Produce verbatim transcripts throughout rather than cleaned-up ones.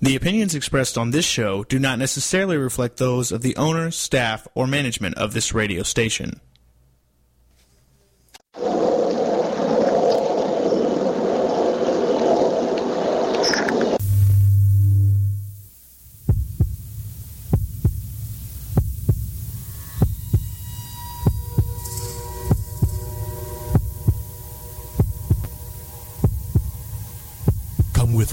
The opinions expressed on this show do not necessarily reflect those of the owner, staff, or management of this radio station. With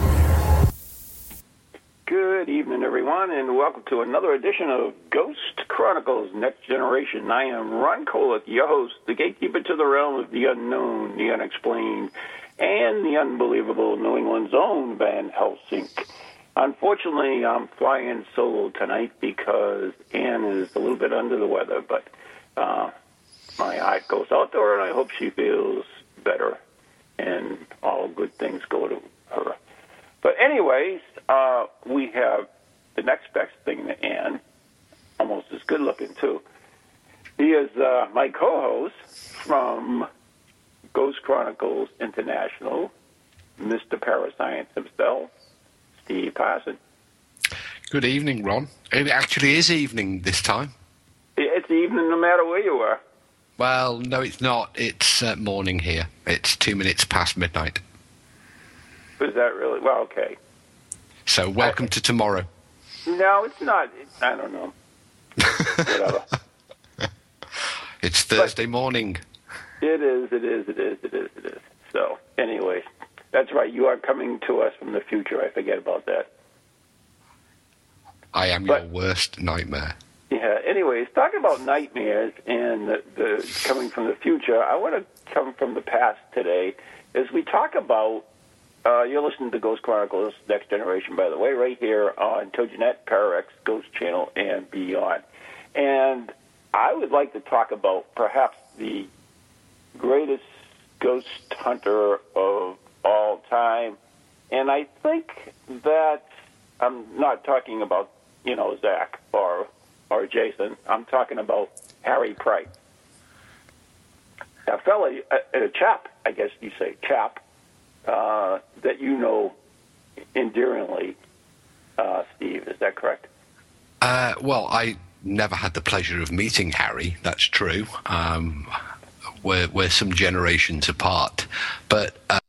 Good evening, everyone, and welcome to another edition of Ghost Chronicles Next Generation. I am Ron Collett, your host, the gatekeeper to the realm of the unknown, the unexplained, and the unbelievable, New England's own Van Helsing. Unfortunately, I'm flying solo tonight because Ann is a little bit under the weather, but uh, my heart goes out to her, and I hope she feels better, and all good things go to her. But anyways, uh, we have the next best thing to Ann, almost as good looking too. He is uh, my co-host from Ghost Chronicles International, Mister Parascience himself, Steve Parson. Good evening, Ron. It actually is evening this time. It's evening no matter where you are. Well, no, it's not. It's uh, morning here. It's two minutes past midnight. Is that really? Well, okay. So, welcome I, to tomorrow. No, it's not. It, I don't know. Whatever. It's Thursday but morning. It is, it is, it is, it is, it is. So, anyway, that's right. You are coming to us from the future. I forget about that. I am but, your worst nightmare. Yeah, anyways, talking about nightmares and the, the coming from the future, I want to come from the past today as we talk about Uh, you're listening to Ghost Chronicles Next Generation, by the way, right here on Tojanet Pararex, Ghost Channel, and beyond. And I would like to talk about perhaps the greatest ghost hunter of all time. And I think that I'm not talking about, you know, Zach or, or Jason. I'm talking about Harry Price. A fella, a, a chap, I guess you say chap. Uh, that you know endearingly, uh, Steve. Is that correct? Uh, well, I never had the pleasure of meeting Harry. That's true. Um, we're, we're some generations apart. But uh,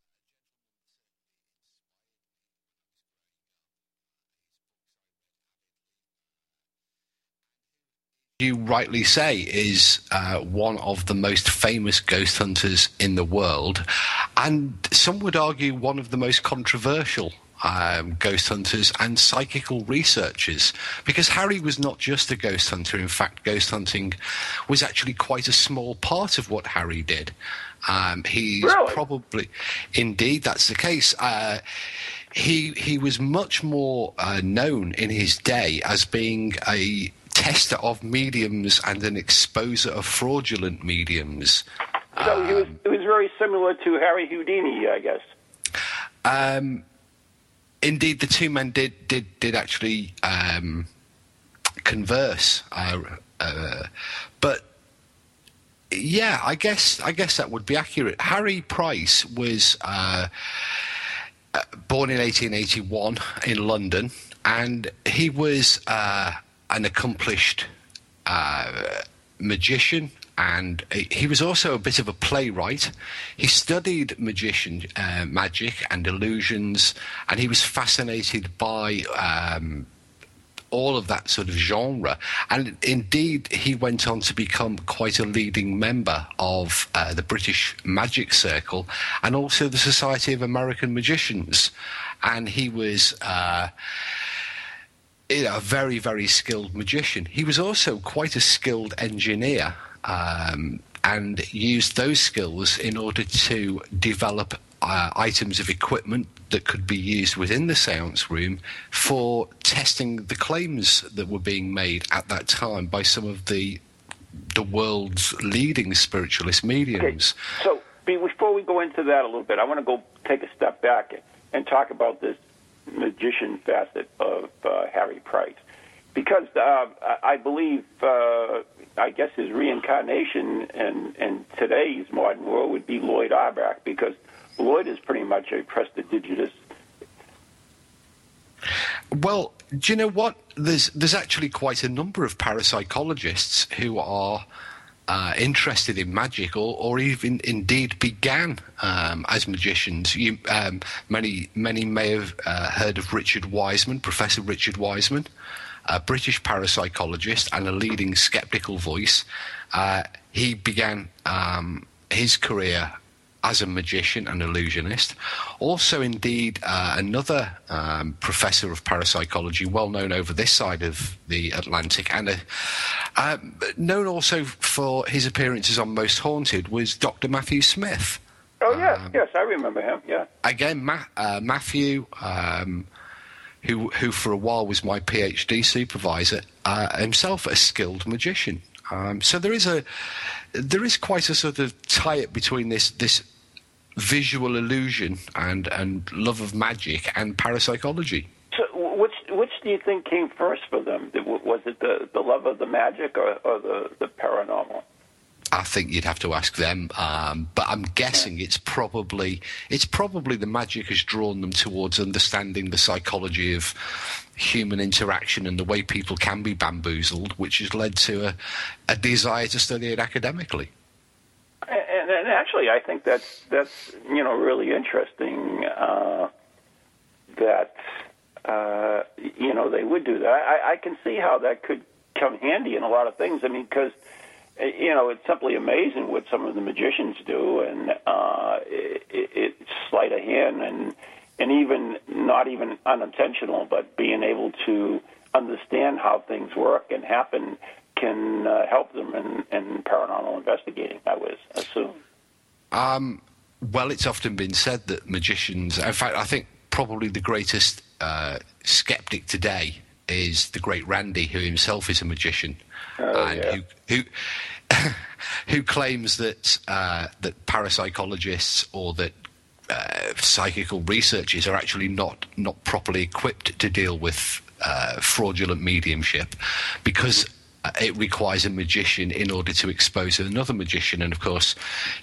you rightly say is uh, one of the most famous ghost hunters in the world. And some would argue one of the most controversial um, ghost hunters and psychical researchers, because Harry was not just a ghost hunter. In fact, ghost hunting was actually quite a small part of what Harry did. Um, he's really? probably, indeed, that's the case. Uh, he he was much more uh, known in his day as being a tester of mediums and an exposer of fraudulent mediums. So he was, it was very similar to Harry Houdini, I guess. Um, indeed, the two men did did did actually um, converse, uh, uh, but yeah, I guess I guess that would be accurate. Harry Price was uh, born in eighteen eighty-one in London, and he was uh, an accomplished uh, magician. And he was also a bit of a playwright. He studied magician, uh, magic and illusions, and he was fascinated by um, all of that sort of genre. And indeed, he went on to become quite a leading member of uh, the British Magic Circle and also the Society of American Magicians. And he was Uh, you know, a very, very skilled magician. He was also quite a skilled engineer, um, and used those skills in order to develop uh, items of equipment that could be used within the seance room for testing the claims that were being made at that time by some of the the world's leading spiritualist mediums. Okay. So before we go into that a little bit, I want to go take a step back and talk about this magician facet of uh, Harry Price. Because uh, I believe, uh, I guess his reincarnation in, in today's modern world would be Lloyd Auerbach, because Lloyd is pretty much a prestidigitist. Well, do you know what? There's, there's actually quite a number of parapsychologists who are uh, interested in magic, or, or even indeed began um, as magicians. You, um, many, many may have uh, heard of Richard Wiseman, Professor Richard Wiseman, a British parapsychologist and a leading skeptical voice. Uh, he began um, his career as a magician and illusionist. Also, indeed, uh, another um, professor of parapsychology, well known over this side of the Atlantic, and a, uh, known also for his appearances on Most Haunted, was Doctor Matthew Smith. Oh, yes, um, yes, I remember him, yeah. Again, Ma uh, Matthew... Um, Who, who for a while was my PhD supervisor, uh, himself a skilled magician. Um, so there is a, there is quite a sort of tie-up between this this visual illusion and and love of magic and parapsychology. So which which do you think came first for them? Was it the the love of the magic or, or the the paranormal? I think you'd have to ask them, um, but I'm guessing it's probably it's probably the magic has drawn them towards understanding the psychology of human interaction and the way people can be bamboozled, which has led to a, a desire to study it academically. And, and actually, I think that's that's you know really interesting uh, that uh, you know they would do that. I, I can see how that could come handy in a lot of things. I mean, because. You know, it's simply amazing what some of the magicians do, and uh, it, it, it's sleight of hand, and and even not even unintentional, but being able to understand how things work and happen can uh, help them in, in paranormal investigating, I would assume. Um, well, it's often been said that magicians, in fact, I think probably the greatest uh, skeptic today is the great Randy, who himself is a magician. Oh, and yeah. who who, who claims that uh, that parapsychologists or that uh, psychical researchers are actually not not properly equipped to deal with uh, fraudulent mediumship, because it requires a magician in order to expose another magician. And of course,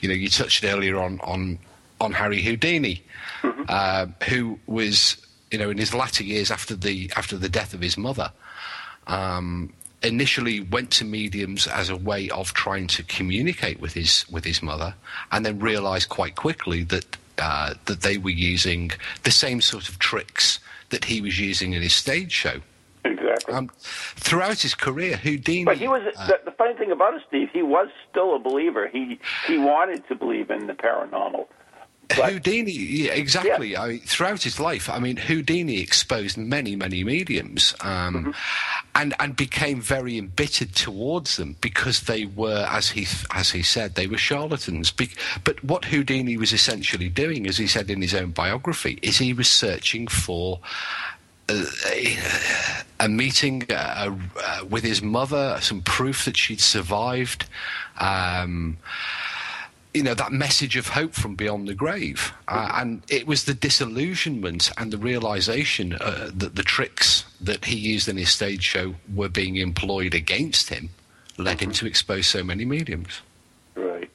you know, you touched earlier on on on Harry Houdini, mm-hmm. uh, who was you know in his latter years after the after the death of his mother. Um, Initially went to mediums as a way of trying to communicate with his with his mother, and then realised quite quickly that uh, that they were using the same sort of tricks that he was using in his stage show. Exactly. Um, throughout his career, Houdini. But he was uh, the, the funny thing about it, Steve. He was still a believer. He he wanted to believe in the paranormal. But, Houdini, yeah, exactly. Yeah. I mean, throughout his life, I mean, Houdini exposed many, many mediums, um, mm-hmm. and and became very embittered towards them because they were, as he as he said, they were charlatans. Be but what Houdini was essentially doing, as he said in his own biography, is he was searching for a, a, a meeting uh, uh, with his mother, some proof that she'd survived. Um, You know, that message of hope from beyond the grave. Uh, and it was the disillusionment and the realisation uh, that the tricks that he used in his stage show were being employed against him led mm-hmm. him to expose so many mediums. Right.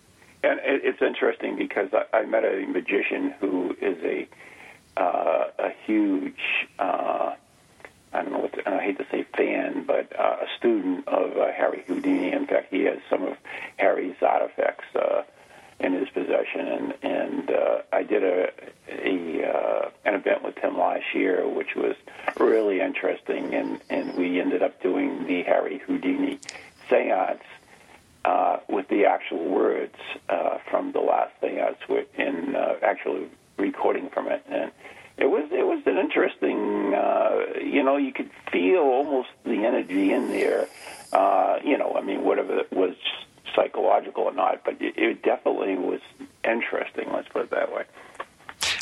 And it's interesting because I, I met a magician who is a, uh, a huge, uh, I don't know what to, I hate to say fan, but uh, a student of uh, Harry Houdini. In fact, he has some of Harry's artifacts uh in his possession, and, and uh, I did a, a uh, an event with him last year, which was really interesting, and, and we ended up doing the Harry Houdini seance uh, with the actual words uh, from the last seance, in uh, actually recording from it, and it was it was an interesting, uh, you know, you could feel almost the energy in there, uh, you know, I mean, whatever it was, psychological or not, but it definitely was interesting, let's put it that way.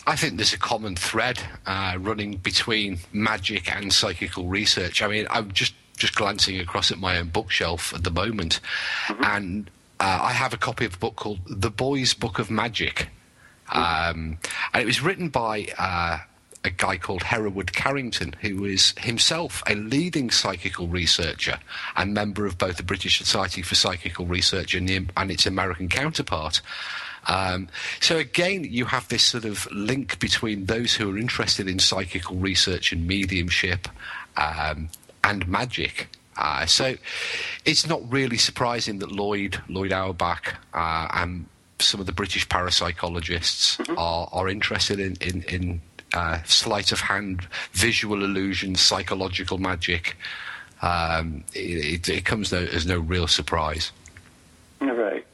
I think there's a common thread uh, running between magic and psychical research. I mean, I'm just, just glancing across at my own bookshelf at the moment, mm-hmm. and uh, I have a copy of a book called The Boy's Book of Magic. Mm-hmm. Um, and it was written by uh, a guy called Hereward Carrington, who is himself a leading psychical researcher and member of both the British Society for Psychical Research and, the, and its American counterpart. Um, so again, you have this sort of link between those who are interested in psychical research and mediumship um, and magic. Uh, so it's not really surprising that Lloyd, Lloyd Auerbach uh, and some of the British parapsychologists mm-hmm. are, are interested in, in, in uh, sleight of hand, visual illusions, psychological magic. Um, it, it, it comes no, as no real surprise. All right.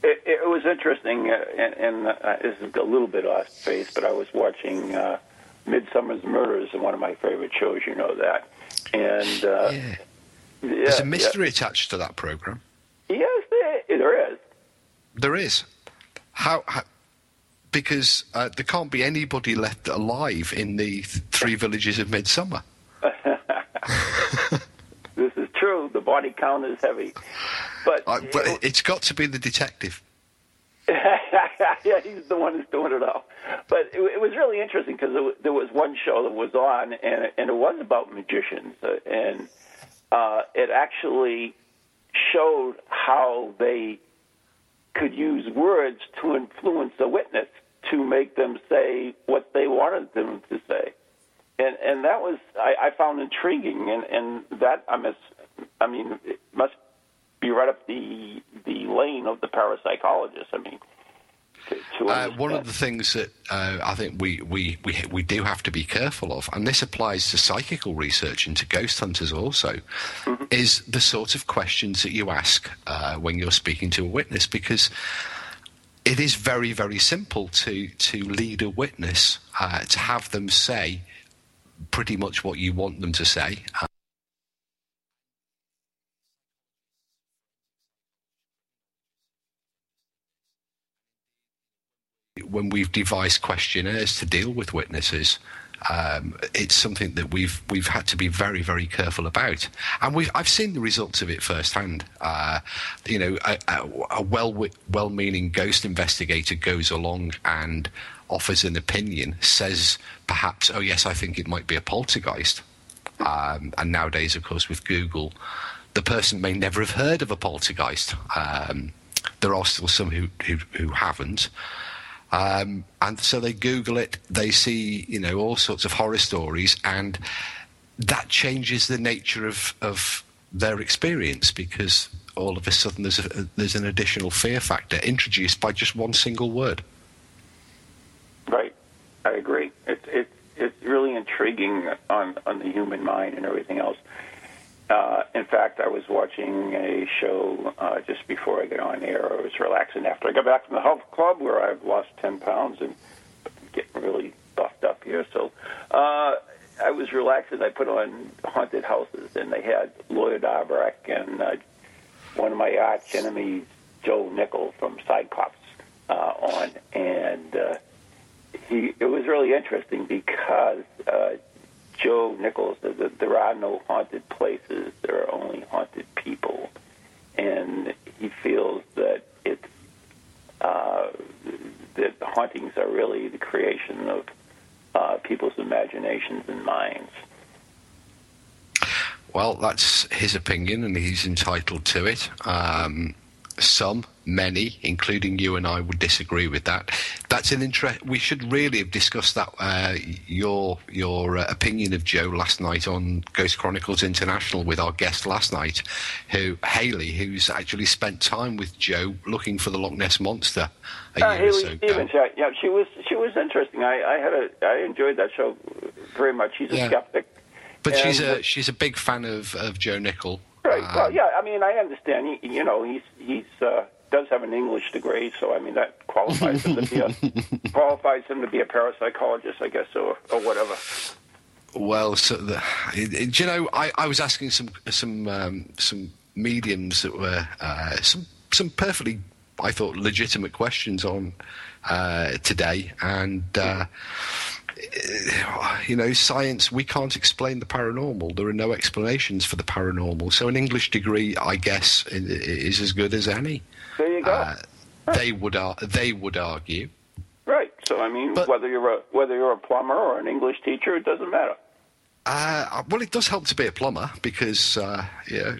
It, it was interesting, uh, and, and uh, this is a little bit off base, but I was watching uh, Midsummer's Murders, one of my favorite shows, you know that. And uh, yeah. Yeah, there's a mystery yeah. attached to that program. Yes, there, there is. There is. How? how because uh, there can't be anybody left alive in the three villages of Midsummer. This is true. The body count is heavy. But, uh, but you know, it's got to be the detective. Yeah, he's the one who's doing it all. But it, it was really interesting because there was one show that was on, and it, and it was about magicians. Uh, and uh, it actually showed how they could use words to influence a witness to make them say what they wanted them to say. And and that was, I, I found intriguing, and, and that, I, miss, I mean, it must be right up the the lane of the parapsychologist, I mean. To, to uh, one of the things that uh, I think we, we, we, we do have to be careful of, and this applies to psychical research and to ghost hunters also, mm-hmm. is the sort of questions that you ask uh, when you're speaking to a witness, because it is very, very simple to, to lead a witness, uh, to have them say pretty much what you want them to say. Uh, when we've devised questionnaires to deal with witnesses, um, it's something that we've we've had to be very, very careful about. And we've, I've seen the results of it firsthand. Uh, you know, a, a, a well, well-meaning ghost investigator goes along and offers an opinion, says perhaps, oh yes, I think it might be a poltergeist. Um, and nowadays, of course, with Google, the person may never have heard of a poltergeist. Um, there are still some who, who, who haven't. Um, and so they Google it, they see, you know, all sorts of horror stories, and that changes the nature of, of their experience, because all of a sudden there's, a, there's an additional fear factor introduced by just one single word. Right, I agree. It's it, it's really intriguing on, on the human mind and everything else. Uh, in fact, I was watching a show uh, just before I got on air. I was relaxing after I got back from the health club, where I've lost ten pounds and getting really buffed up here. So uh, I was relaxing. I put on Haunted Houses, and they had Lloyd Auerbach and uh, one of my arch enemies, Joe Nickell from Cyclops, uh, on, and uh, he. It was really interesting because. Uh, Joe Nickell says that there are no haunted places, there are only haunted people. And he feels that it's, uh, that hauntings are really the creation of uh, people's imaginations and minds. Well, that's his opinion, and he's entitled to it. Um, some, many, including you and I, would disagree with that. That's an interest. We should really have discussed that uh, your your uh, opinion of Joe last night on Ghost Chronicles International with our guest last night, who Haley, who's actually spent time with Joe looking for the Loch Ness Monster. A uh, year Haley or so Stevens, ago. Yeah, she was she was interesting. I, I had a I enjoyed that show very much. She's a yeah. skeptic, but and she's a she's a big fan of, of Joe Nickell. Right. Um, well, yeah. I mean, I understand. He, you know, he's he's. Uh, does have an English degree, so I mean that qualifies him to be a qualifies him to be a parapsychologist, I guess, or or whatever. Well, so the, do you know, I, I was asking some some um, some mediums that were uh, some some perfectly I thought, legitimate questions on uh, today. And, uh, you know, science, we can't explain the paranormal. There are no explanations for the paranormal. So an English degree, I guess, is as good as any. There you go. Uh, right. They would ar- they would argue. Right. So, I mean, but, whether you're a, whether you're a plumber or an English teacher, it doesn't matter. Uh, well, it does help to be a plumber because, uh, you know,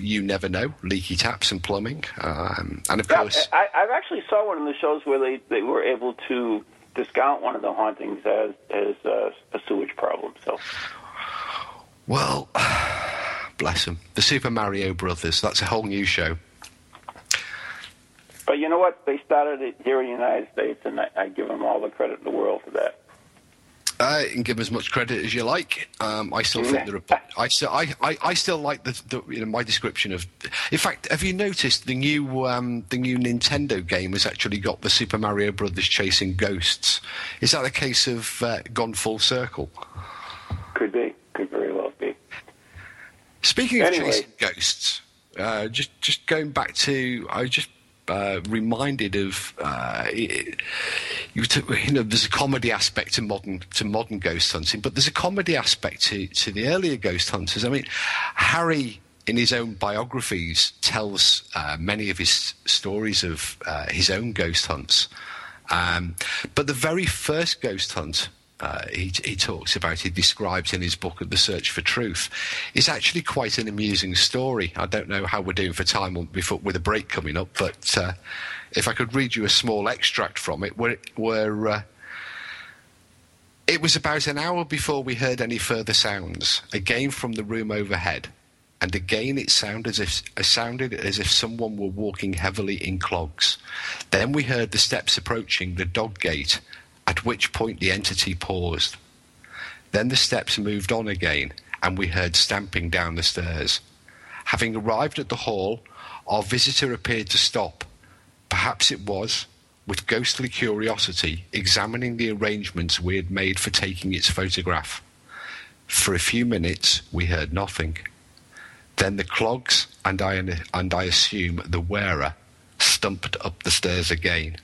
you never know, leaky taps and plumbing. Um, and, of yeah, course... I, I've actually saw one of the shows where they, they were able to discount one of the hauntings as, as uh, a sewage problem. So, well, bless them. The Super Mario Brothers, that's a whole new show. But you know what? They started it here in the United States, and I, I give them all the credit in the world for that. Uh, and give as much credit as you like. Um, I still think there are. I still, I, I, I still like the, the, you know, my description of. In fact, have you noticed the new, um, the new Nintendo game has actually got the Super Mario Brothers chasing ghosts? Is that a case of uh, gone full circle? Could be. Could very well be. Speaking anyway. of chasing ghosts, uh, just just going back to, I was just uh, reminded of. Uh, it, You, t- you know, there's a comedy aspect to modern to modern ghost hunting, but there's a comedy aspect to, to the earlier ghost hunters. I mean, Harry, in his own biographies, tells uh, many of his stories of uh, his own ghost hunts. Um, but the very first ghost hunt uh, he, he talks about, he describes in his book, The Search for Truth, is actually quite an amusing story. I don't know how we're doing for time before, with a break coming up, but... Uh, if I could read you a small extract from it, where, where uh, it was about an hour before we heard any further sounds, again from the room overhead, and again it sounded as if, it sounded as if someone were walking heavily in clogs. Then we heard the steps approaching the dog gate, at which point the entity paused. Then the steps moved on again, and we heard stamping down the stairs. Having arrived at the hall, our visitor appeared to stop. Perhaps it was, with ghostly curiosity, examining the arrangements we had made for taking its photograph. For a few minutes, we heard nothing. Then the clogs, and I, and I assume the wearer, stumped up the stairs again.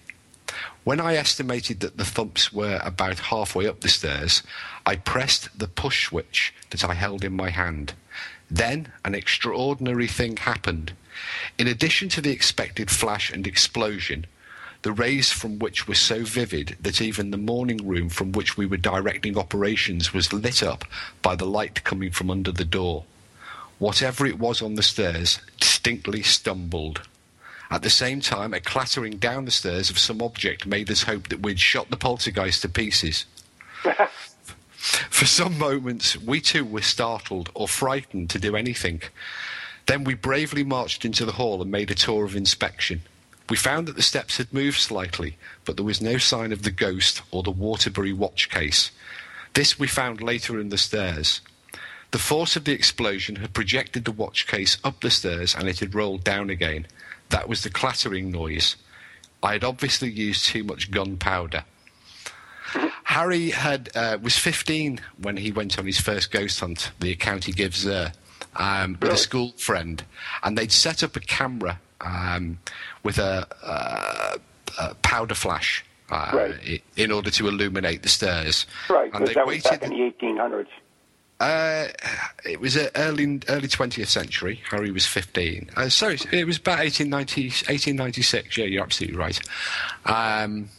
When I estimated that the thumps were about halfway up the stairs, I pressed the push switch that I held in my hand. Then an extraordinary thing happened. In addition to the expected flash and explosion, the rays from which were so vivid that even the morning room from which we were directing operations was lit up by the light coming from under the door. Whatever it was on the stairs distinctly stumbled. At the same time, a clattering down the stairs of some object made us hope that we'd shot the poltergeist to pieces. For some moments, we too were startled or frightened to do anything. Then we bravely marched into the hall and made a tour of inspection. We found that the steps had moved slightly, but there was no sign of the ghost or the Waterbury watch case. This we found later in the stairs. The force of the explosion had projected the watch case up the stairs and it had rolled down again. That was the clattering noise. I had obviously used too much gunpowder. Harry had uh, was fifteen when he went on his first ghost hunt, the account he gives there. Uh, Um, with really? a school friend, and they'd set up a camera um, with a, uh, a powder flash uh, right. in order to illuminate the stairs. Right, and they that waited was back in the eighteen hundreds. Uh, it was early early twentieth century. Harry was fifteen. Uh, sorry, it was about eighteen ninety, eighteen ninety-six. Yeah, you're absolutely right. Um,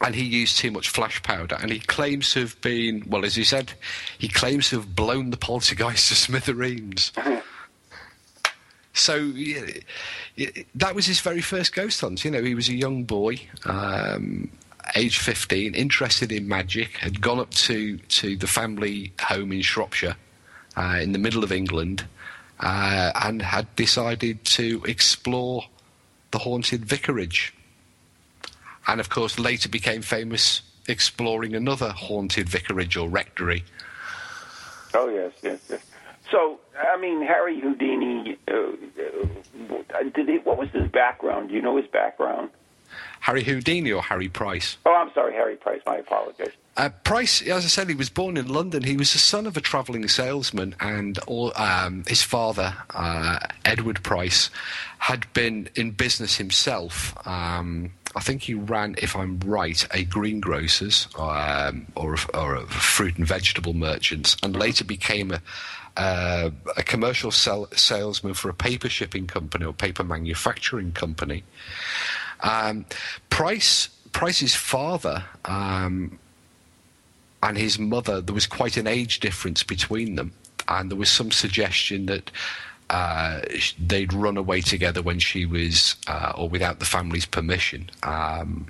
and he used too much flash powder, and he claims to have been, well, as he said, he claims to have blown the poltergeist to smithereens. So yeah, that was his very first ghost hunt. You know, he was a young boy, um, age fifteen, interested in magic, had gone up to, to the family home in Shropshire, uh, in the middle of England, uh, and had decided to explore the haunted vicarage. And, of course, later became famous exploring another haunted vicarage or rectory. Oh, yes, yes, yes. So, I mean, Harry Houdini, uh, uh, did he, what was his background? Do you know his background? Harry Houdini or Harry Price? Oh, I'm sorry, Harry Price. My apologies. Uh, Price, as I said, he was born in London. He was the son of a travelling salesman, and all, um, his father, uh, Edward Price, had been in business himself. Um, I think he ran, if I'm right, a greengrocer's um, or, a, or a fruit and vegetable merchant's, and later became a, uh, a commercial sal- salesman for a paper shipping company or paper manufacturing company. Um, Price, Price's father um, and his mother, there was quite an age difference between them, and there was some suggestion that Uh, they'd run away together when she was, uh, or without the family's permission. Um,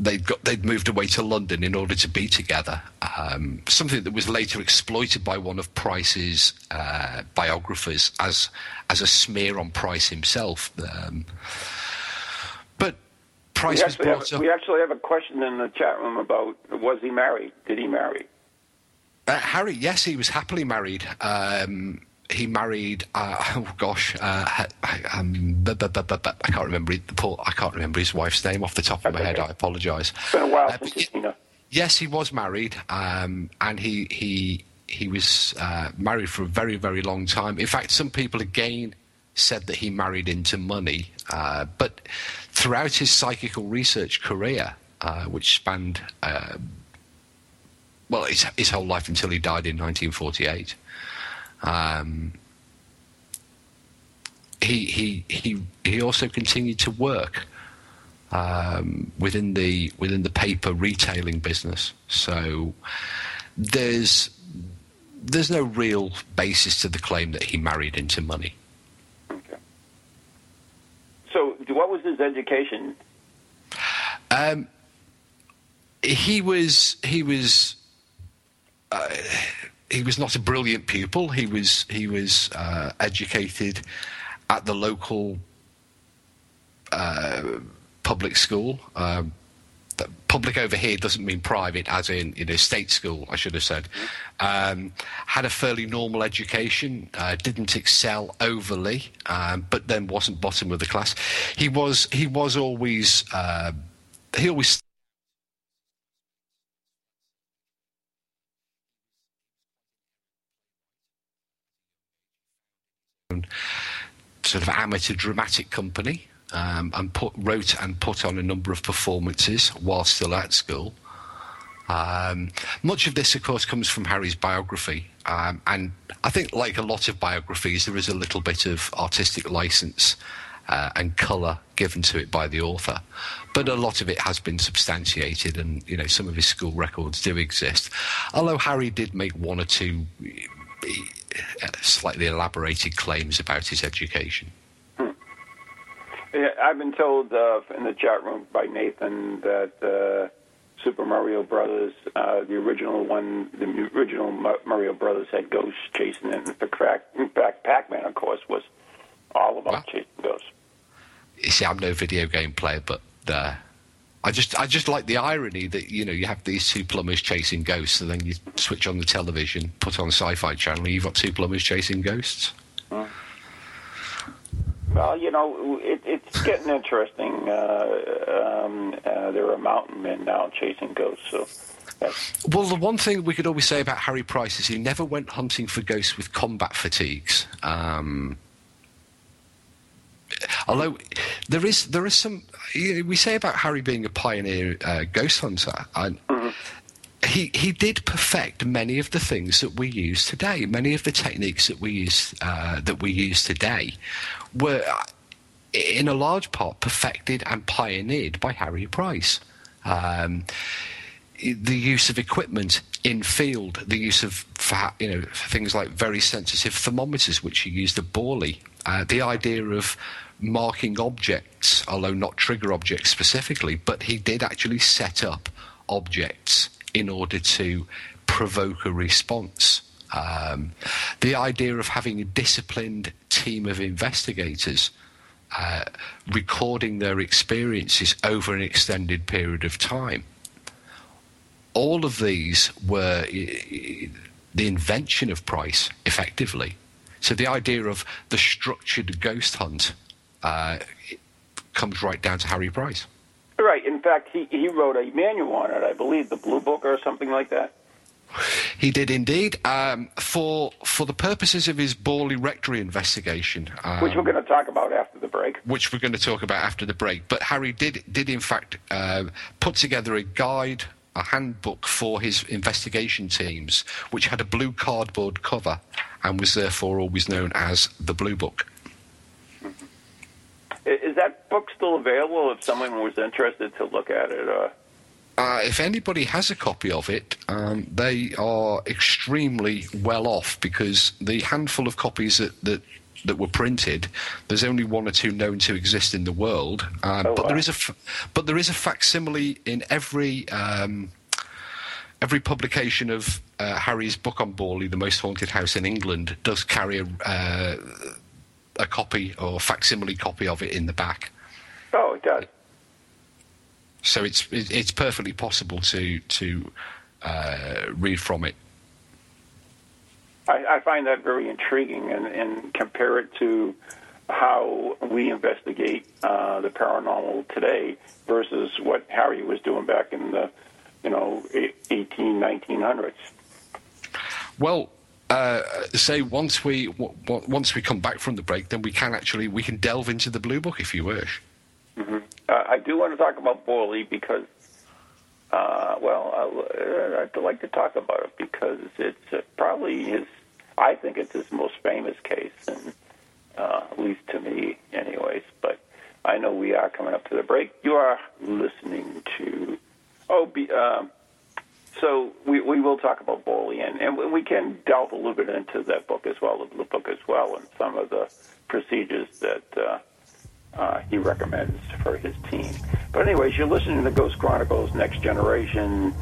they'd got, they'd moved away to London in order to be together. Um, something that was later exploited by one of Price's uh, biographers as as a smear on Price himself. Um, but Price we was brought have, up. We actually have a question in the chat room about, was he married? Did he marry? Uh, Harry, yes, he was happily married. Um, He married. Uh, oh gosh, uh, um, b- b- b- b- b- I can't remember the poor, I can't remember his wife's name off the top of my head. I apologise. It's been a while uh, since you've seen her. Yes, he was married, um, and he he he was uh, married for a very very long time. In fact, some people again said that he married into money, uh, but throughout his psychical research career, uh, which spanned uh, well his, his whole life until he died in nineteen forty-eight. Um, he he he he also continued to work um, within the within the paper retailing business. So there's there's no real basis to the claim that he married into money. Okay. So, what was his education? Um, he was he was. Uh, He was not a brilliant pupil. He was he was uh, educated at the local uh, public school. Uh, the public over here doesn't mean private, as in you know state school. I should have said. Um, had a fairly normal education. Uh, didn't excel overly, um, but then wasn't bottom of the class. He was he was always uh, he always. Sort of amateur dramatic company, um, and put, wrote and put on a number of performances while still at school. Um, much of this, of course, comes from Harry's biography, um, and I think, like a lot of biographies, there is a little bit of artistic license uh, and colour given to it by the author, but a lot of it has been substantiated, and you know some of his school records do exist. Although Harry did make one or two slightly elaborated claims about his education. Hmm. Yeah, I've been told uh, in the chat room by Nathan that uh, Super Mario Brothers, uh, the original one, the original Mario Brothers had ghosts chasing it. The crack, in fact, Pac-Man, of course, was all about well, chasing ghosts. You see, I'm no video game player, but uh, I just, I just like the irony that you know you have these two plumbers chasing ghosts, and then you switch on the television, put on Sci-Fi Channel, and you've got two plumbers chasing ghosts. Mm. Well, you know, it, it's getting interesting. Uh, um, uh, there are mountain men now chasing ghosts. So, that's... well, the one thing we could always say about Harry Price is he never went hunting for ghosts with combat fatigues. Um, Although there is there is some, you know, we say about Harry being a pioneer uh, ghost hunter, and mm-hmm. he he did perfect many of the things that we use today. Many of the techniques that we use uh, that we use today were, in a large part, perfected and pioneered by Harry Price. Um, the use of equipment in field, the use of you know things like very sensitive thermometers, which he used at Borley. Uh, the idea of marking objects, although not trigger objects specifically, but he did actually set up objects in order to provoke a response. Um, the idea of having a disciplined team of investigators uh, recording their experiences over an extended period of time. All of these were the invention of Price, effectively. So the idea of the structured ghost hunt uh, comes right down to Harry Price. Right. In fact, he, he wrote a manual on it, I believe, the Blue Book or something like that. He did indeed, um, for for the purposes of his Borley Rectory investigation. Um, which we're going to talk about after the break. Which we're going to talk about after the break. But Harry did, did in fact, uh, put together a guide, a handbook for his investigation teams, which had a blue cardboard cover and was therefore always known as the Blue Book. Is that book still available if someone was interested to look at it? Or... Uh, if anybody has a copy of it, um, they are extremely well off, because the handful of copies that, that, that were printed, there's only one or two known to exist in the world. Um, oh, but wow. there is a, but there is a facsimile in every um, every publication of uh, Harry's book on Borley, The Most Haunted House in England, does carry a, uh, a copy or facsimile copy of it in the back. Oh, it does. So it's it's perfectly possible to to uh, read from it. I, I find that very intriguing, and, and compare it to how we investigate uh, the paranormal today versus what Harry was doing back in the you know eighteen nineteen hundreds. Well. Uh, say once we w w once we come back from the break, then we can actually we can delve into the Blue Book if you wish. Mm-hmm. uh, I do want to talk about Borley because, uh, well, I, I'd like to talk about it because it's probably his. I think it's his most famous case, and uh, at least to me, anyways. But I know we are coming up to the break. You are listening to oh. Be, uh, So we, we will talk about Borley, and, and we can delve a little bit into that book as well, the Blue Book as well, and some of the procedures that uh, uh, he recommends for his team. But anyways, you're listening to Ghost Chronicles Next Generation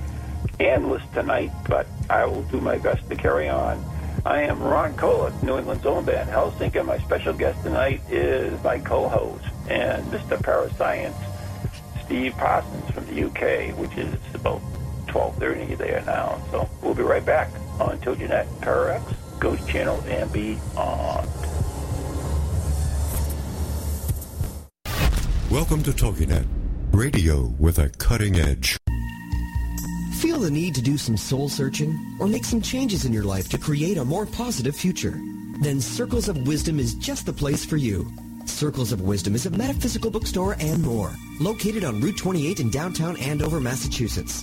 endless tonight, but I will do my best to carry on. I am Ron Kolek, New England's own band, Helsinki. My special guest tonight is my co-host and Mister Parascience, Steve Parsons from the U K, which is about twelve thirty there now, so we'll be right back on Tojanet Pararex, Ghost Channel, and beyond. Welcome to Tojanet, radio with a cutting edge. Feel the need to do some soul searching or make some changes in your life to create a more positive future? Then Circles of Wisdom is just the place for you. Circles of Wisdom is a metaphysical bookstore and more, located on Route twenty-eight in downtown Andover, Massachusetts.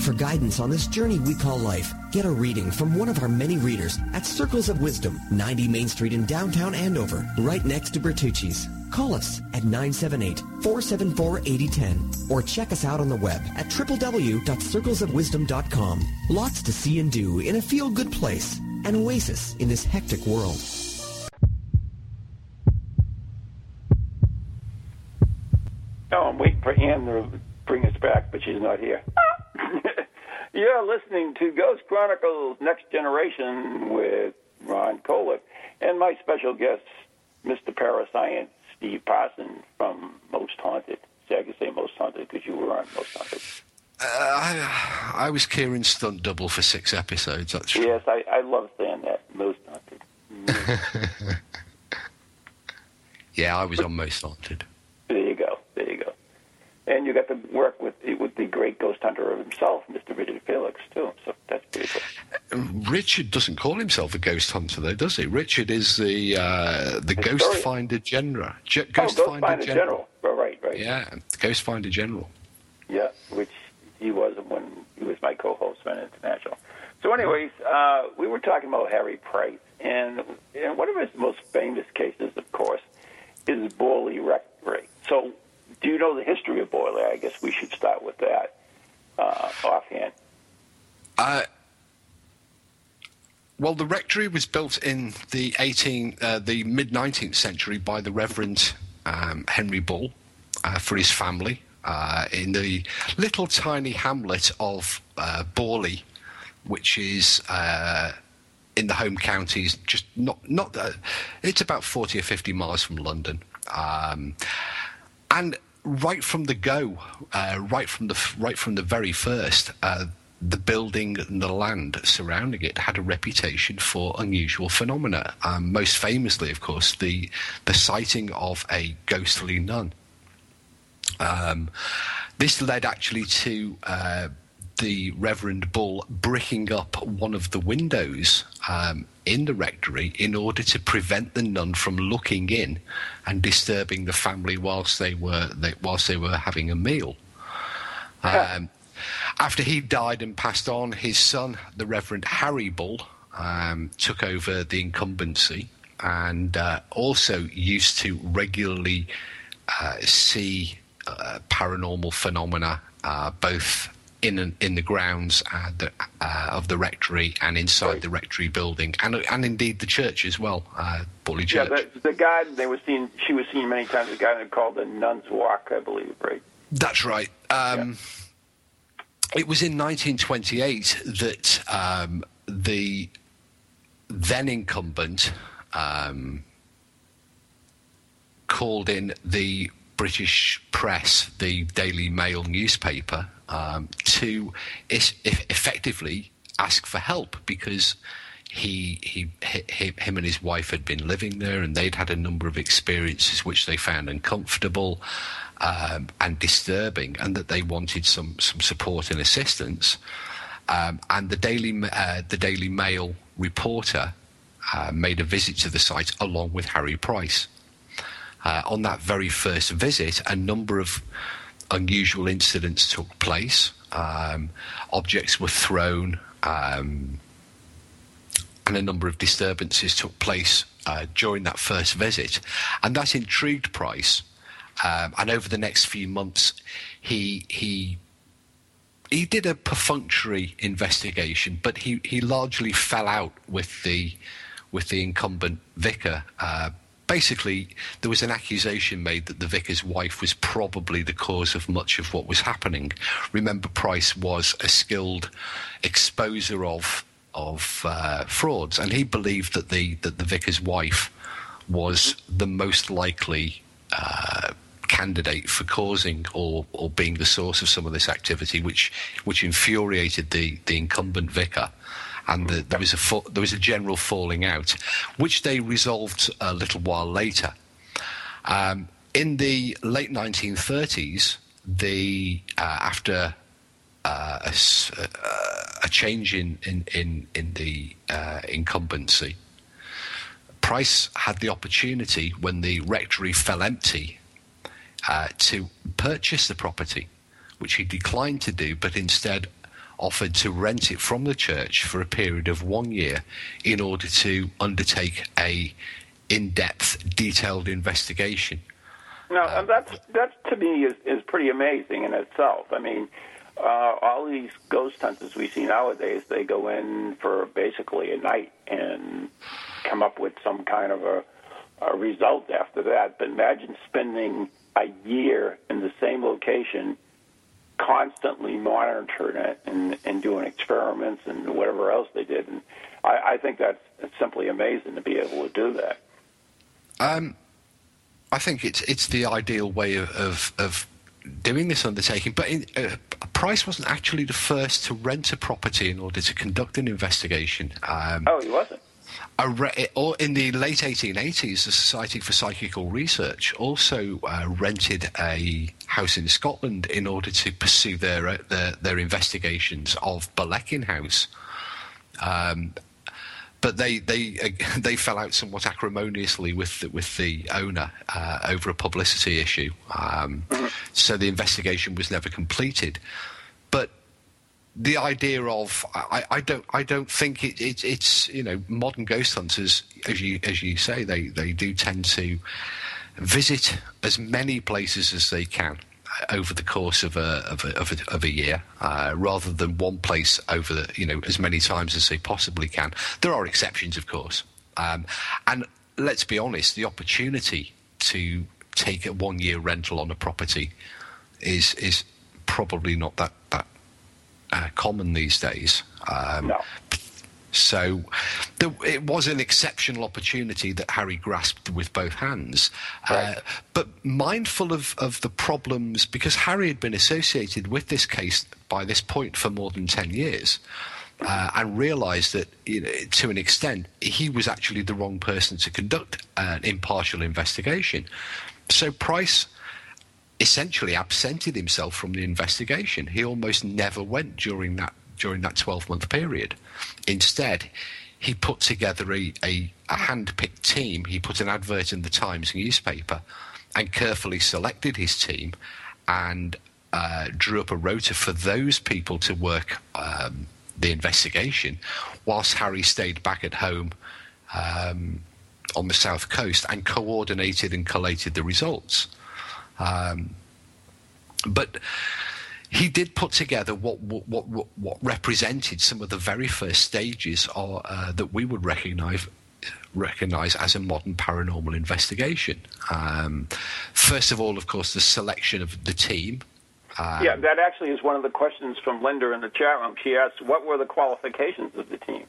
For guidance on this journey we call life, get a reading from one of our many readers at Circles of Wisdom, ninety Main Street in downtown Andover, right next to Bertucci's. Call us at nine seven eight, four seven four, eight zero one zero or check us out on the web at w w w dot circles of wisdom dot com. Lots to see and do in a feel-good place, an oasis in this hectic world. Oh, I'm waiting for Anne to bring us back, but she's not here. You're listening to Ghost Chronicles Next Generation with Ron Kolek and my special guest, Mister Parascience, Steve Parson from Most Haunted. See, I can say Most Haunted because you were on Most Haunted. Uh, I, I was Kieran's stunt double for six episodes. That's true. Yes, I, I love saying that, Most Haunted. Mm. Yeah, I was on Most Haunted. There you go, there you go. And you got to work with with the great ghost hunter of himself, Mister Richard Felix, too. So that's pretty cool. Richard doesn't call himself a ghost hunter, though, does he? Richard is the uh, the Historian. Ghost Finder General. G ghost oh, Ghost Finder, Finder General. General. Right, right. Yeah, Ghost Finder General. Yeah, which he was when he was my co-host on International. So, anyways, uh, we were talking about Harry Price, and and one of his most famous cases, of course, is Borley Rectory. So. Do you know the history of Borley? I guess we should start with that uh, offhand. Uh, well, the rectory was built in the eighteen, uh, the mid nineteenth century by the Reverend um, Henry Bull uh, for his family uh, in the little tiny hamlet of uh, Borley, which is uh, in the home counties. Just not not. Uh, it's about forty or fifty miles from London. Um, and right from the go, uh, right from the right from the very first, uh, the building and the land surrounding it had a reputation for unusual phenomena. Um, most famously, of course, the the sighting of a ghostly nun. Um, this led actually to uh, the Reverend Bull bricking up one of the windows um, in the rectory in order to prevent the nun from looking in and disturbing the family whilst they were they, whilst they were having a meal. Um, after he died and passed on, his son, the Reverend Harry Bull, um, took over the incumbency and uh, also used to regularly uh, see uh, paranormal phenomena, uh, both in an, in the grounds uh, the, uh, of the rectory and inside right. the rectory building, and and indeed the church as well, uh, Borley Church. Yeah, the, the guy they were seen, she was seen many times. The guy they called the Nun's Walk, I believe, right? That's right. Um, yeah. It was in nineteen twenty-eight that um, the then incumbent um, called in the British press, the Daily Mail newspaper, Um, to is, if effectively ask for help, because he, he, he, him and his wife had been living there and they'd had a number of experiences which they found uncomfortable um, and disturbing, and that they wanted some, some support and assistance. Um, and the Daily, uh, the Daily Mail reporter uh, made a visit to the site along with Harry Price. Uh, on that very first visit, a number of unusual incidents took place. Um, objects were thrown, um, and a number of disturbances took place uh, during that first visit, and that intrigued Price. Um, and over the next few months, he he he did a perfunctory investigation, but he he largely fell out with the with the incumbent vicar. Uh, Basically, there was an accusation made that the vicar's wife was probably the cause of much of what was happening. Remember, Price was a skilled exposer of of uh, frauds, and he believed that the that the vicar's wife was the most likely uh, candidate for causing or or being the source of some of this activity, which which infuriated the the incumbent vicar. And the, there was a there was a general falling out, which they resolved a little while later. Um, in the late nineteen thirties, the uh, after uh, a, a change in in in, in the uh, incumbency, Price had the opportunity, when the rectory fell empty, uh, to purchase the property, which he declined to do, but instead offered to rent it from the church for a period of one year in order to undertake a in-depth, detailed investigation. Now, um, that's, that's to me is, is pretty amazing in itself. I mean, uh, all these ghost hunters we see nowadays, they go in for basically a night and come up with some kind of a, a result after that. But imagine spending a year in the same location, constantly monitoring it and, and doing experiments and whatever else they did. And I, I think that's simply amazing to be able to do that. Um, I think it's it's the ideal way of, of, of doing this undertaking. But in, uh, Price wasn't actually the first to rent a property in order to conduct an investigation. Um, oh, he wasn't? Re- or in the late eighteen eighties, the Society for Psychical Research also uh, rented a house in Scotland in order to pursue their uh, their, their investigations of Balekin House. Um, but they they uh, they fell out somewhat acrimoniously with the, with the owner uh, over a publicity issue. Um, so the investigation was never completed. But the idea of I, I don't I don't think it, it, it's you know, modern ghost hunters, as you as you say, they, they do tend to visit as many places as they can over the course of a of a of a, of a year, uh, rather than one place over the, you know, as many times as they possibly can. There are exceptions, of course, um, and let's be honest, the opportunity to take a one year rental on a property is is probably not that that. Uh, common these days, um, no. So there, it was an exceptional opportunity that Harry grasped with both hands. Right. Uh, but mindful of, of the problems, because Harry had been associated with this case by this point for more than ten years, uh, and realised that, you know, to an extent, he was actually the wrong person to conduct an impartial investigation. So Price essentially absented himself from the investigation. He almost never went during that during that twelve-month period. Instead, he put together a, a, a hand-picked team. He put an advert in the Times newspaper and carefully selected his team and uh, drew up a rota for those people to work um, the investigation, whilst Harry stayed back at home um, on the south coast and coordinated and collated the results. Um, but he did put together what what what, what represented some of the very first stages of, uh, that we would recognise recognise as a modern paranormal investigation. Um, first of all, of course, the selection of the team. Um, yeah, that actually is one of the questions from Linda in the chat room. She asked, "What were the qualifications of the team?"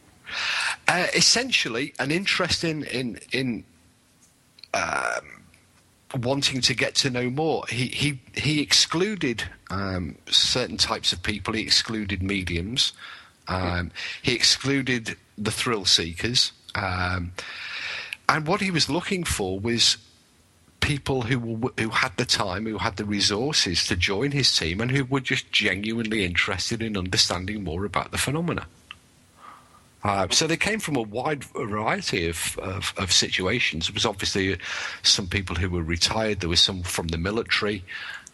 Uh, essentially, an interest in in in. Um, wanting to get to know more. He he, he excluded um, certain types of people. He excluded mediums. Um, he excluded the thrill seekers. Um, and what he was looking for was people who, who had the time, who had the resources to join his team, and who were just genuinely interested in understanding more about the phenomena. Uh, so they came from a wide variety of, of, of situations. It was obviously some people who were retired. There was some from the military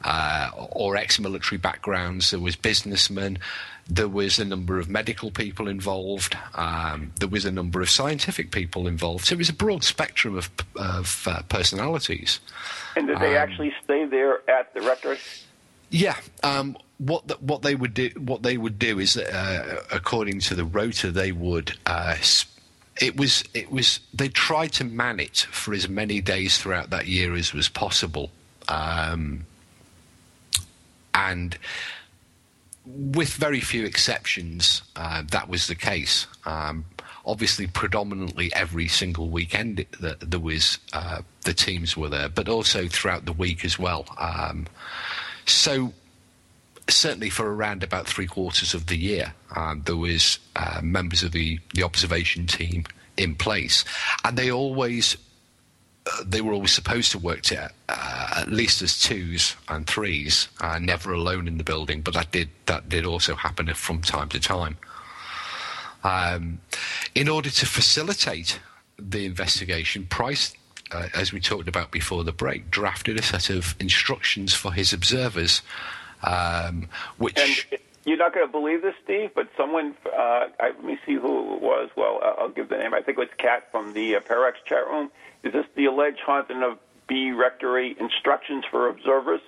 uh, or ex-military backgrounds. There was businessmen. There was a number of medical people involved. Um, there was a number of scientific people involved. So it was a broad spectrum of, of uh, personalities. And did they um, actually stay there at the rectory? Yeah. Um, What the, what they would do what they would do is uh, according to the rota they would uh, it was it was they tried to man it for as many days throughout that year as was possible, um, and with very few exceptions uh, that was the case. Um, obviously, predominantly every single weekend that there was uh, the teams were there, but also throughout the week as well. Um, so. Certainly for around about three quarters of the year, um, there was uh, members of the, the observation team in place, and they always uh, they were always supposed to work to, uh, at least as twos and threes, uh, never alone in the building. But that did that did also happen from time to time. Um, in order to facilitate the investigation, Price, uh, as we talked about before the break, drafted a set of instructions for his observers. Um, which and you're not going to believe this, Steve, but someone, uh, I, let me see who it was. Well, I'll give the name. I think it was Kat from the uh, Pararex chat room. Is this the alleged haunting of B Rectory, Instructions for Observers?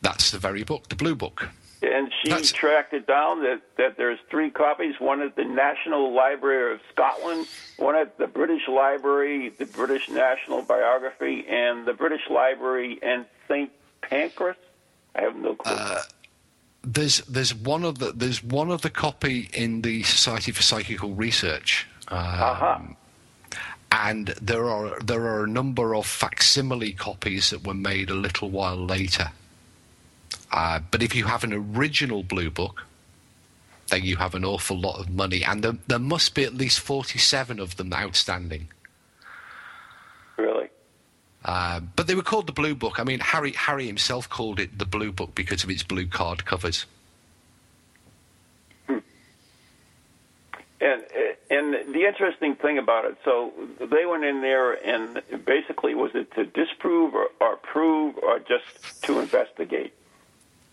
That's the very book, the blue book. And she That's... tracked it down that, that there's three copies, one at the National Library of Scotland, one at the British Library, the British National Biography, and the British Library in Saint Pancras. I have no clue. Uh, there's there's one of the there's one of the copy in the Society for Psychical Research, um, uh-huh. and there are there are a number of facsimile copies that were made a little while later. Uh, but if you have an original blue book, then you have an awful lot of money, and there there must be at least forty-seven of them outstanding. Really. Uh, but they were called the Blue Book. I mean, Harry Harry himself called it the Blue Book because of its blue card covers. Hmm. And and the interesting thing about it, so they went in there and basically, was it to disprove or, or prove or just to investigate?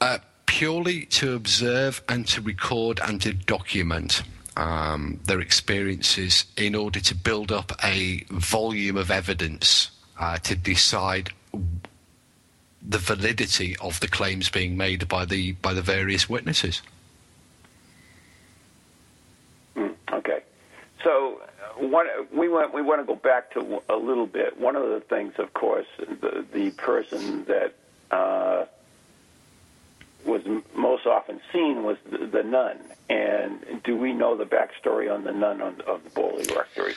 Uh, purely to observe and to record and to document. Um, their experiences in order to build up a volume of evidence. Uh, to decide the validity of the claims being made by the by the various witnesses. Mm, okay, so one, we want we want to go back to a little bit. One of the things, of course, the, the person that uh, was most often seen was the, the nun. And do we know the backstory on the nun on, of the Borley Rectory?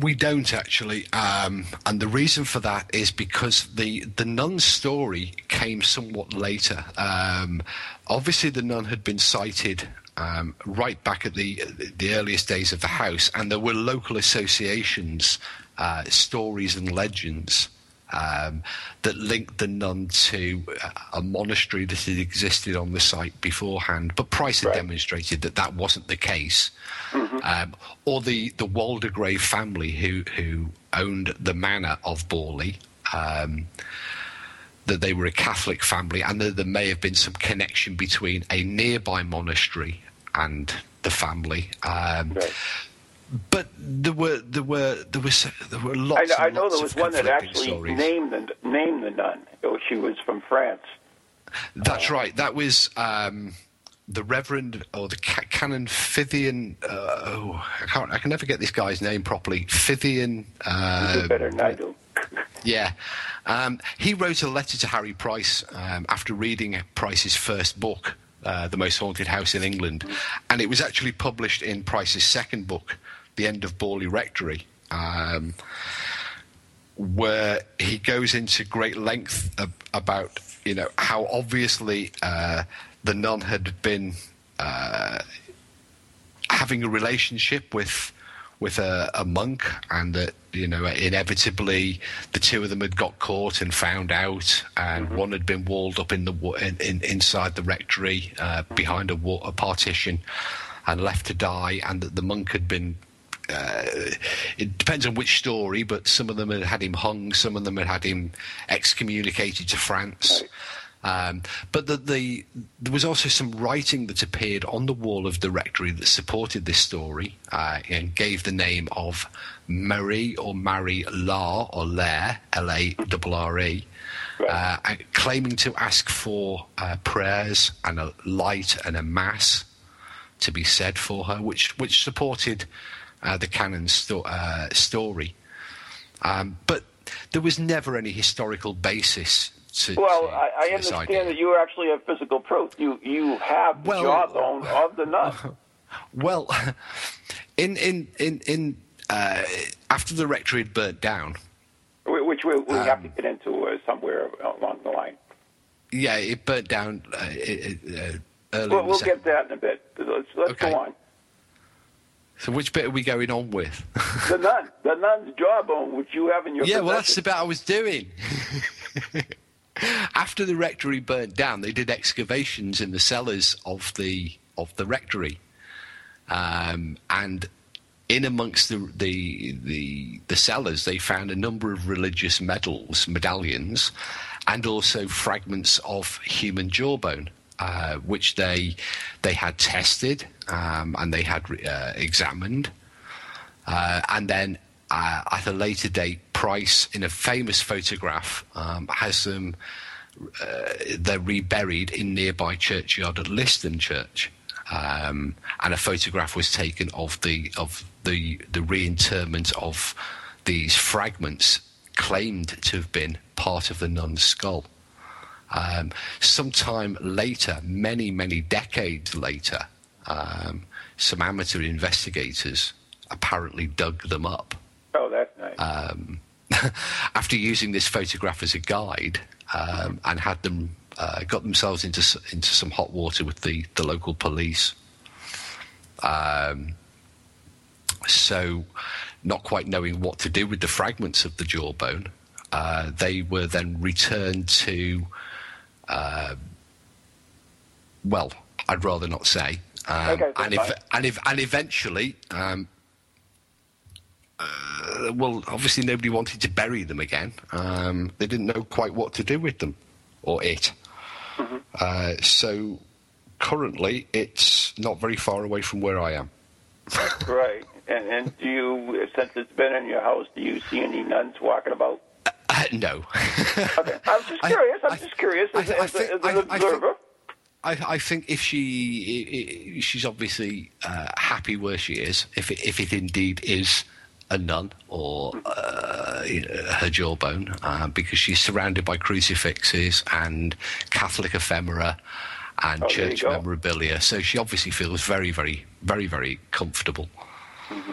We don't, actually, um, and the reason for that is because the, the nun's story came somewhat later. Um, obviously, the nun had been sighted um, right back at the the earliest days of the house, and there were local associations, uh, stories and legends um, that linked the nun to a monastery that had existed on the site beforehand. But Price had right. demonstrated that that wasn't the case. Mm-hmm. Um, or the, the Waldegrave family who, who owned the manor of Borley, um, that they were a Catholic family, and that there may have been some connection between a nearby monastery and the family. Um, right. But there were there were there was there were lots. I, I know lots there was one that actually stories. named the named the nun. She was from France. That's uh, right. That was. Um, The Reverend, or the Canon Fithian, uh, oh, I can't, I can never get this guy's name properly. Fithian. Uh, you do better than I do. Yeah. Um, he wrote a letter to Harry Price um, after reading Price's first book, uh, The Most Haunted House in England, and it was actually published in Price's second book, The End of Borley Rectory, um, where he goes into great length ab- about, you know, how obviously... Uh, the nun had been uh, having a relationship with with a, a monk, and that, you know, inevitably the two of them had got caught and found out, and mm-hmm. one had been walled up in the in, in, inside the rectory uh, behind a, a partition and left to die, and that the monk had been. Uh, it depends on which story, but some of them had had him hung, some of them had had him excommunicated to France. Right. Um, but the, the, there was also some writing that appeared on the wall of the rectory that supported this story uh, and gave the name of Marie or Marie La or Lair, L A R R E, uh, claiming to ask for uh, prayers and a light and a mass to be said for her, which, which supported uh, the canon sto- uh, story. Um, but there was never any historical basis. To, well, to, I, I to understand idea. that you actually have physical proof. You you have the well, jawbone uh, of the nun. Well, in in in in uh, after the rectory had burnt down, which we, we um, have to get into uh, somewhere along the line. Yeah, it burnt down uh, it, uh, early. Well, we'll get that in a bit. Let's let's okay. go on. So which bit are we going on with? The nun, the nun's jawbone, which you have in your. Yeah, possession. Well, that's the bit I was doing. After the rectory burnt down, they did excavations in the cellars of the of the rectory, um, and in amongst the, the the the cellars, they found a number of religious medals, medallions, and also fragments of human jawbone, uh, which they they had tested um, and they had uh, examined, uh, and then. Uh, at a later date, Price, in a famous photograph, um, has them, uh, they're reburied in nearby churchyard at Liston Church. Um, and a photograph was taken of the of the, the reinterment of these fragments claimed to have been part of the nun's skull. Um, sometime later, many, many decades later, um, some amateur investigators apparently dug them up. Oh, that's nice. Um, after using this photograph as a guide, um, and had them uh, got themselves into into some hot water with the, the local police. Um, so, not quite knowing what to do with the fragments of the jawbone, uh, they were then returned to. Uh, well, I'd rather not say. Um, okay, and if, and if and eventually. Um, Uh, well, obviously nobody wanted to bury them again. Um, they didn't know quite what to do with them, or it. Mm-hmm. Uh, so currently, it's not very far away from where I am. Right. And, and do you, since it's been in your house, do you see any nuns walking about? Uh, uh, no. Okay. I'm just curious. I, I'm I, just curious I, as, I, I as, think, a, as an I, observer. I think... I, I think if she, she's obviously uh, happy where she is, if it, if it indeed is a nun or uh, her jawbone, uh, because she's surrounded by crucifixes and Catholic ephemera and oh, church memorabilia. So she obviously feels very, very, very, very comfortable. Mm-hmm.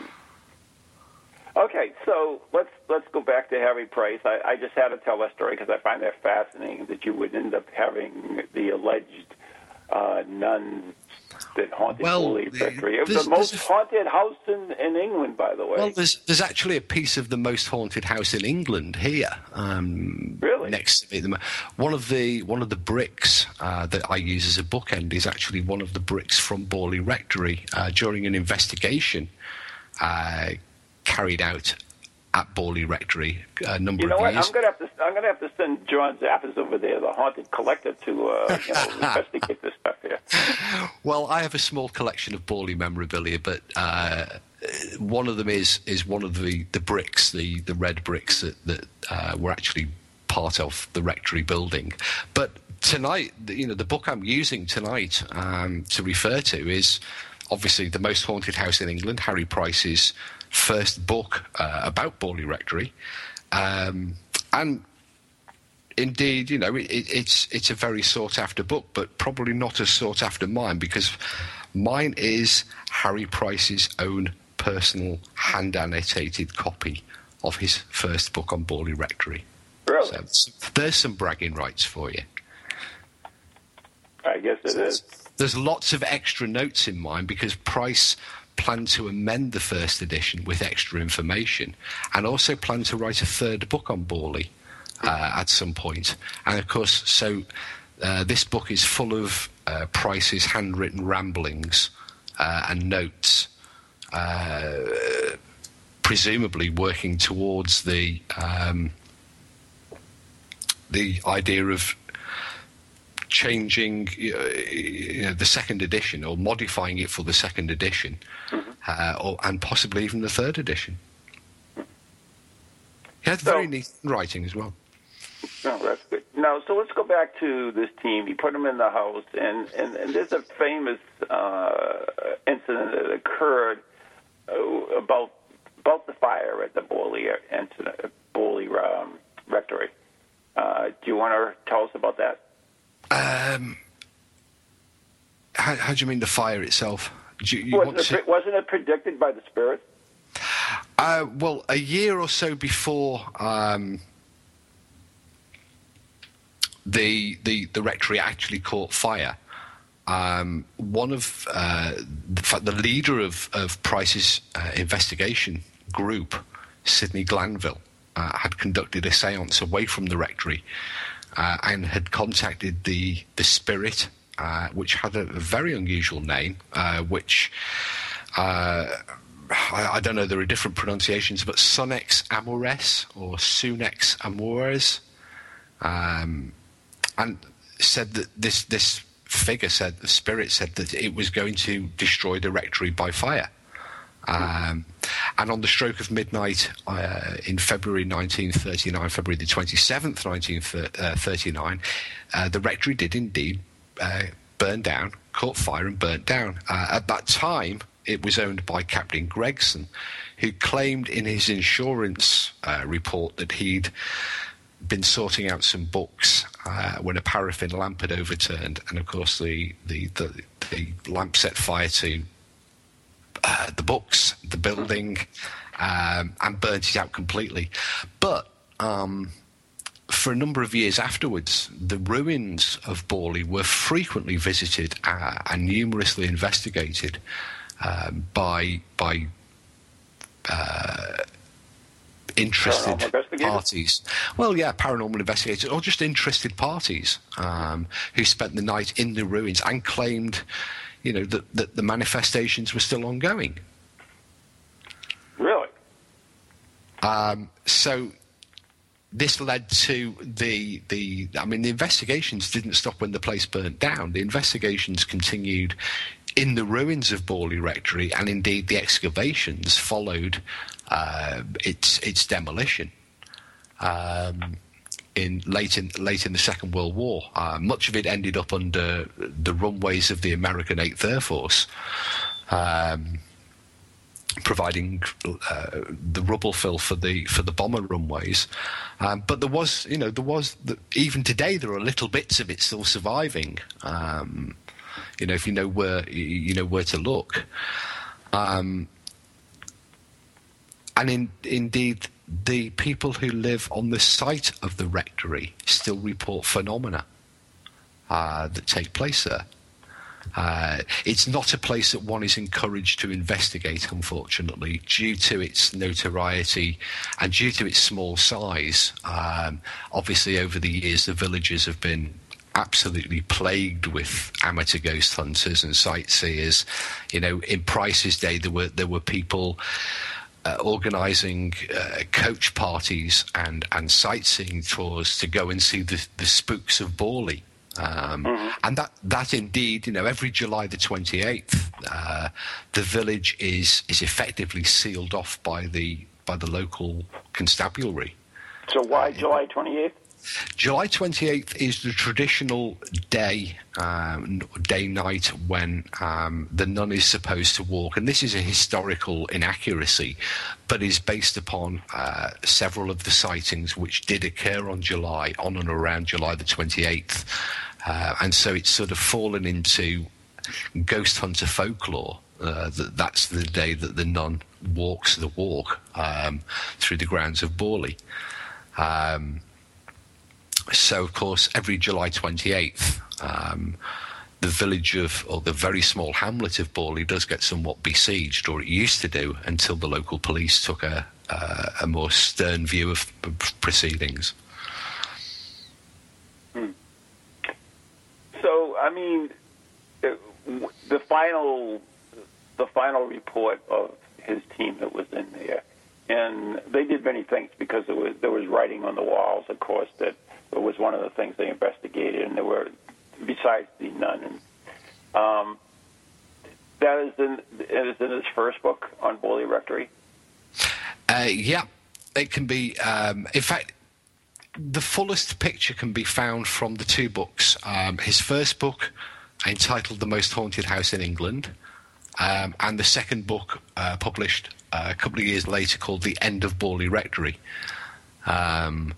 Okay, so let's let's go back to Harry Price. I, I just had to tell that story because I find that fascinating, that you would end up having the alleged uh, nuns that haunted well, Borley Rectory. It was the most haunted house in, in England, by the way. Well, there's, there's actually a piece of the most haunted house in England here. Um, really? Next to me. One of the, one of the bricks uh, that I use as a bookend is actually one of the bricks from Borley Rectory uh, during an investigation uh, carried out at Borley Rectory a number of years. You know what? I'm going to have to I'm going to have to send John Zappas over there, the haunted collector, to uh, you know, investigate this stuff here. Well, I have a small collection of Borley memorabilia, but uh, one of them is is one of the, the bricks, the the red bricks that that uh, were actually part of the rectory building. But tonight, you know, the book I'm using tonight um, to refer to is obviously the most haunted house in England, Harry Price's first book uh, about Borley Rectory, um, and indeed, you know, it, it's it's a very sought after book, but probably not as sought after mine, because mine is Harry Price's own personal hand annotated copy of his first book on Borley Rectory. Really? So there's some bragging rights for you. I guess it so is. There's lots of extra notes in mine because Price planned to amend the first edition with extra information, and also planned to write a third book on Borley uh, at some point. And of course, so uh, this book is full of uh, Price's handwritten ramblings uh, and notes, uh, presumably working towards the um, the idea of changing you know, the second edition, or modifying it for the second edition, mm-hmm. uh, or, and possibly even the third edition. He had so, very neat writing as well. No, that's good. Now, so let's go back to this team. He put them in the house, and, and, and there's a famous uh, incident that occurred about about the fire at the Borley incident, Borley um, Rectory. Uh, do you want to tell us about that? Um, how, how do you mean the fire itself? Do you, you wasn't, want to... it, wasn't it predicted by the spirit? Uh, well, a year or so before um, the, the the rectory actually caught fire, um, one of uh, the, the leader of, of Price's uh, investigation group, Sidney Glanville, uh, had conducted a séance away from the rectory. Uh, and had contacted the the spirit, uh, which had a, a very unusual name, uh, which uh, I, I don't know. There are different pronunciations, but Sonex Amores or Sonex Amores, um, and said that this this figure said the spirit said that it was going to destroy the rectory by fire. Um, and on the stroke of midnight uh, in February nineteen thirty-nine, February the twenty-seventh, nineteen thirty-nine, uh, the rectory did indeed uh, burn down, caught fire and burnt down. Uh, at that time, it was owned by Captain Gregson, who claimed in his insurance uh, report that he'd been sorting out some books uh, when a paraffin lamp had overturned. And, of course, the, the, the, the lamp set fire to Uh, the books, the building, um, and burnt it out completely. But um, for a number of years afterwards, the ruins of Borley were frequently visited uh, and numerously investigated um, by by uh, interested parties. Well, yeah, paranormal investigators, or just interested parties um, who spent the night in the ruins and claimed, you know, that the, the manifestations were still ongoing. Really? Um, so this led to the, the... I mean, the investigations didn't stop when the place burnt down. The investigations continued in the ruins of Borley Rectory, and indeed the excavations followed uh, its its demolition. Um In late in late in the Second World War, uh, much of it ended up under the runways of the American Eighth Air Force, um, providing uh, the rubble fill for the for the bomber runways. Um, but there was, you know, there was the, even today there are little bits of it still surviving. Um, you know, if you know where you know where to look. Um, and in, indeed, the people who live on the site of the rectory still report phenomena uh, that take place there. Uh, it's not a place that one is encouraged to investigate, unfortunately, due to its notoriety and due to its small size. Um, obviously, over the years, the villages have been absolutely plagued with amateur ghost hunters and sightseers. You know, in Price's day, there were there were people uh, organising uh, coach parties and, and sightseeing tours to go and see the, the spooks of Borley. Um, mm-hmm. And that, that indeed, you know, every July the twenty-eighth, uh, the village is is effectively sealed off by the by the local constabulary. So why uh, July twenty-eighth? July twenty-eighth is the traditional day, um, day night when um, the nun is supposed to walk, and this is a historical inaccuracy, but is based upon uh, several of the sightings which did occur on July, on and around July the twenty-eighth, uh, and so it's sort of fallen into ghost hunter folklore. Uh, that that's the day that the nun walks the walk um, through the grounds of Borley. Um, So, of course, every July twenty-eighth, um, the village of, or the very small hamlet of Borley does get somewhat besieged, or it used to do, until the local police took a, uh, a more stern view of proceedings. Hmm. So, I mean, the final, the final report of his team that was in there, and they did many things because there was, there was writing on the walls, of course, that it was one of the things they investigated, and there were, besides the nun. And, um, that is in, it is in his first book on Borley Rectory. Uh, yeah, it can be. Um, in fact, the fullest picture can be found from the two books. Um, his first book, entitled "The Most Haunted House in England," um, and the second book, uh, published uh, a couple of years later, called "The End of Borley Rectory." Um,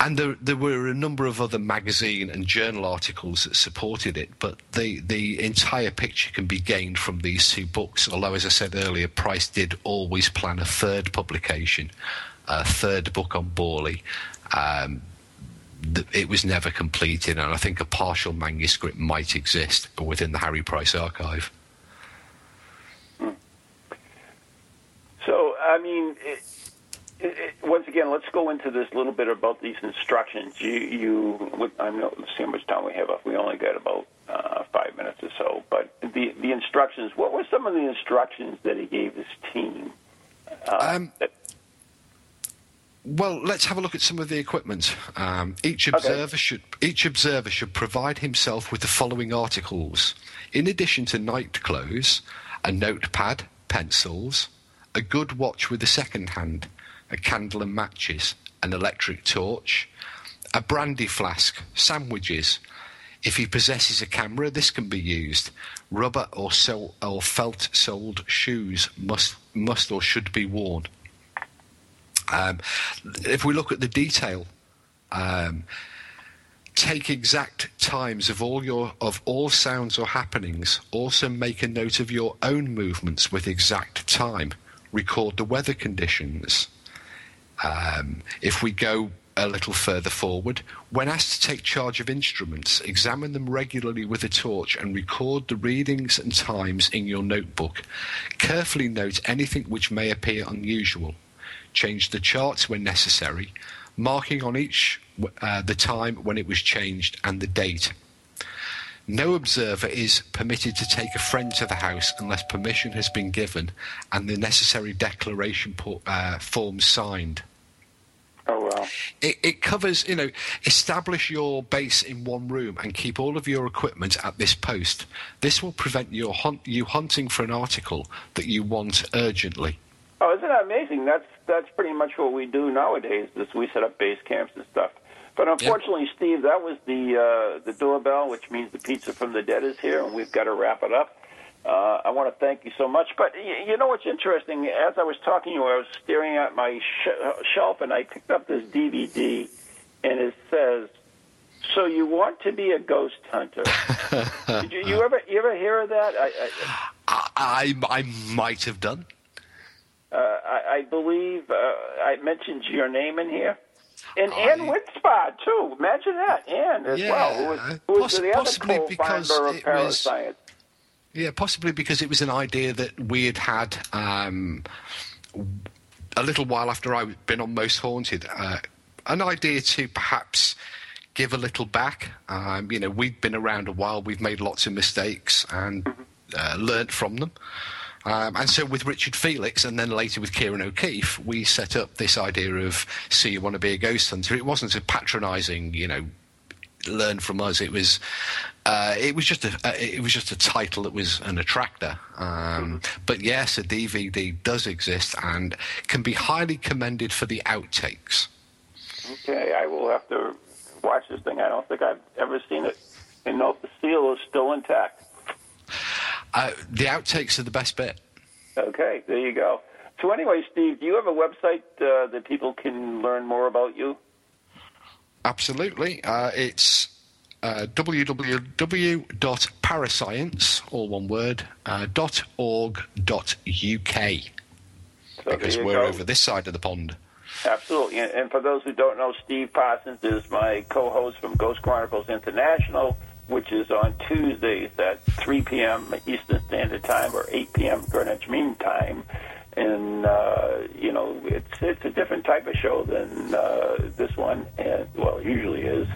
And there, there were a number of other magazine and journal articles that supported it, but the, the entire picture can be gained from these two books, although, as I said earlier, Price did always plan a third publication, a third book on Borley. Um, th- it was never completed, and I think a partial manuscript might exist within the Harry Price archive. Hmm. So, I mean... It- Once again, let's go into this little bit about these instructions. You, you I don't know, let's see how much time we have left. We only got about uh, five minutes or so. But the, the instructions, what were some of the instructions that he gave his team? Uh, um, that- well, let's have a look at some of the equipment. Um, each observer okay. should each observer should provide himself with the following articles: in addition to night clothes, a notepad, pencils, a good watch with a second hand, a candle and matches, an electric torch, a brandy flask, sandwiches. If he possesses a camera, this can be used. Rubber or, sol- or felt-soled shoes must must or should be worn. Um, if we look at the detail, um, take exact times of all your of all sounds or happenings. Also make a note of your own movements with exact time. Record the weather conditions. Um, if we go a little further forward, when asked to take charge of instruments, examine them regularly with a torch and record the readings and times in your notebook. Carefully note anything which may appear unusual. Change the charts when necessary, marking on each uh, the time when it was changed and the date. No observer is permitted to take a friend to the house unless permission has been given and the necessary declaration po- uh, form signed. Oh, wow. It, it covers, you know, establish your base in one room and keep all of your equipment at this post. This will prevent your hunt, you hunting for an article that you want urgently. Oh, isn't that amazing? That's, that's pretty much what we do nowadays, is we set up base camps and stuff. But unfortunately, yep. Steve, that was the uh, the doorbell, which means the pizza from the dead is here, and we've got to wrap it up. Uh, I want to thank you so much. But y you know what's interesting? As I was talking to you, I was staring at my sh shelf, and I picked up this D V D, and it says, "So you want to be a ghost hunter?" Did you, you ever you ever hear of that? I I, I, I might have done. Uh, I, I believe uh, I mentioned your name in here. And Anne Winspar, too. Imagine that, Anne, as yeah, well, who was, who was the other co-founder of Parascience. Yeah, possibly because it was an idea that we had had um, a little while after I'd been on Most Haunted, uh, an idea to perhaps give a little back. Um, you know, we've been around a while, we've made lots of mistakes and mm-hmm. uh, learnt from them. Um, and so with Richard Felix and then later with Ciarán O'Keeffe, we set up this idea of, so you want to be a ghost hunter. It wasn't a patronising, you know, learn from us. It was, uh, it was just a, uh, it was just a title that was an attractor. Um, mm-hmm. But yes, a D V D does exist and can be highly commended for the outtakes. Okay, I will have to watch this thing. I don't think I've ever seen it. And note the seal is still intact. Uh, the outtakes are the best bit. Okay, there you go. So anyway, Steve, do you have a website uh, that people can learn more about you? Absolutely. Uh, it's uh, w w w dot parascience, all one word, uh, dot org dot U K, so because we're go. over this side of the pond. Absolutely. And, and for those who don't know, Steve Parsons is my co-host from Ghost Chronicles International, which is on Tuesdays at three P M Eastern Standard Time or eight P M Greenwich Mean Time. And, uh, you know, it's it's a different type of show than uh, this one. And, well, it usually is.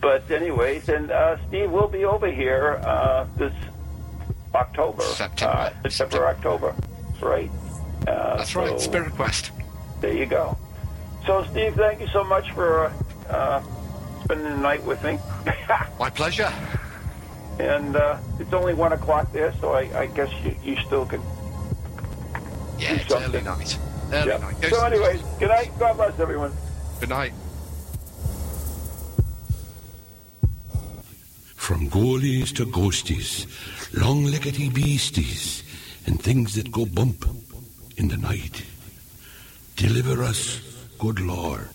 But anyways, and uh, Steve will be over here uh, this October. September. Uh, September, September, October. That's right. Uh, That's so, right. Spirit Quest. There you go. So, Steve, thank you so much for... Uh, spending the night with me. My pleasure. And uh, it's only one o'clock there, so I, I guess you, you still can. Yeah, it's early night. Early yeah. night. Go so, anyways, good night. God bless everyone. Good night. From ghoulies to ghosties, long-leggedy beasties, and things that go bump in the night. Deliver us, good Lord.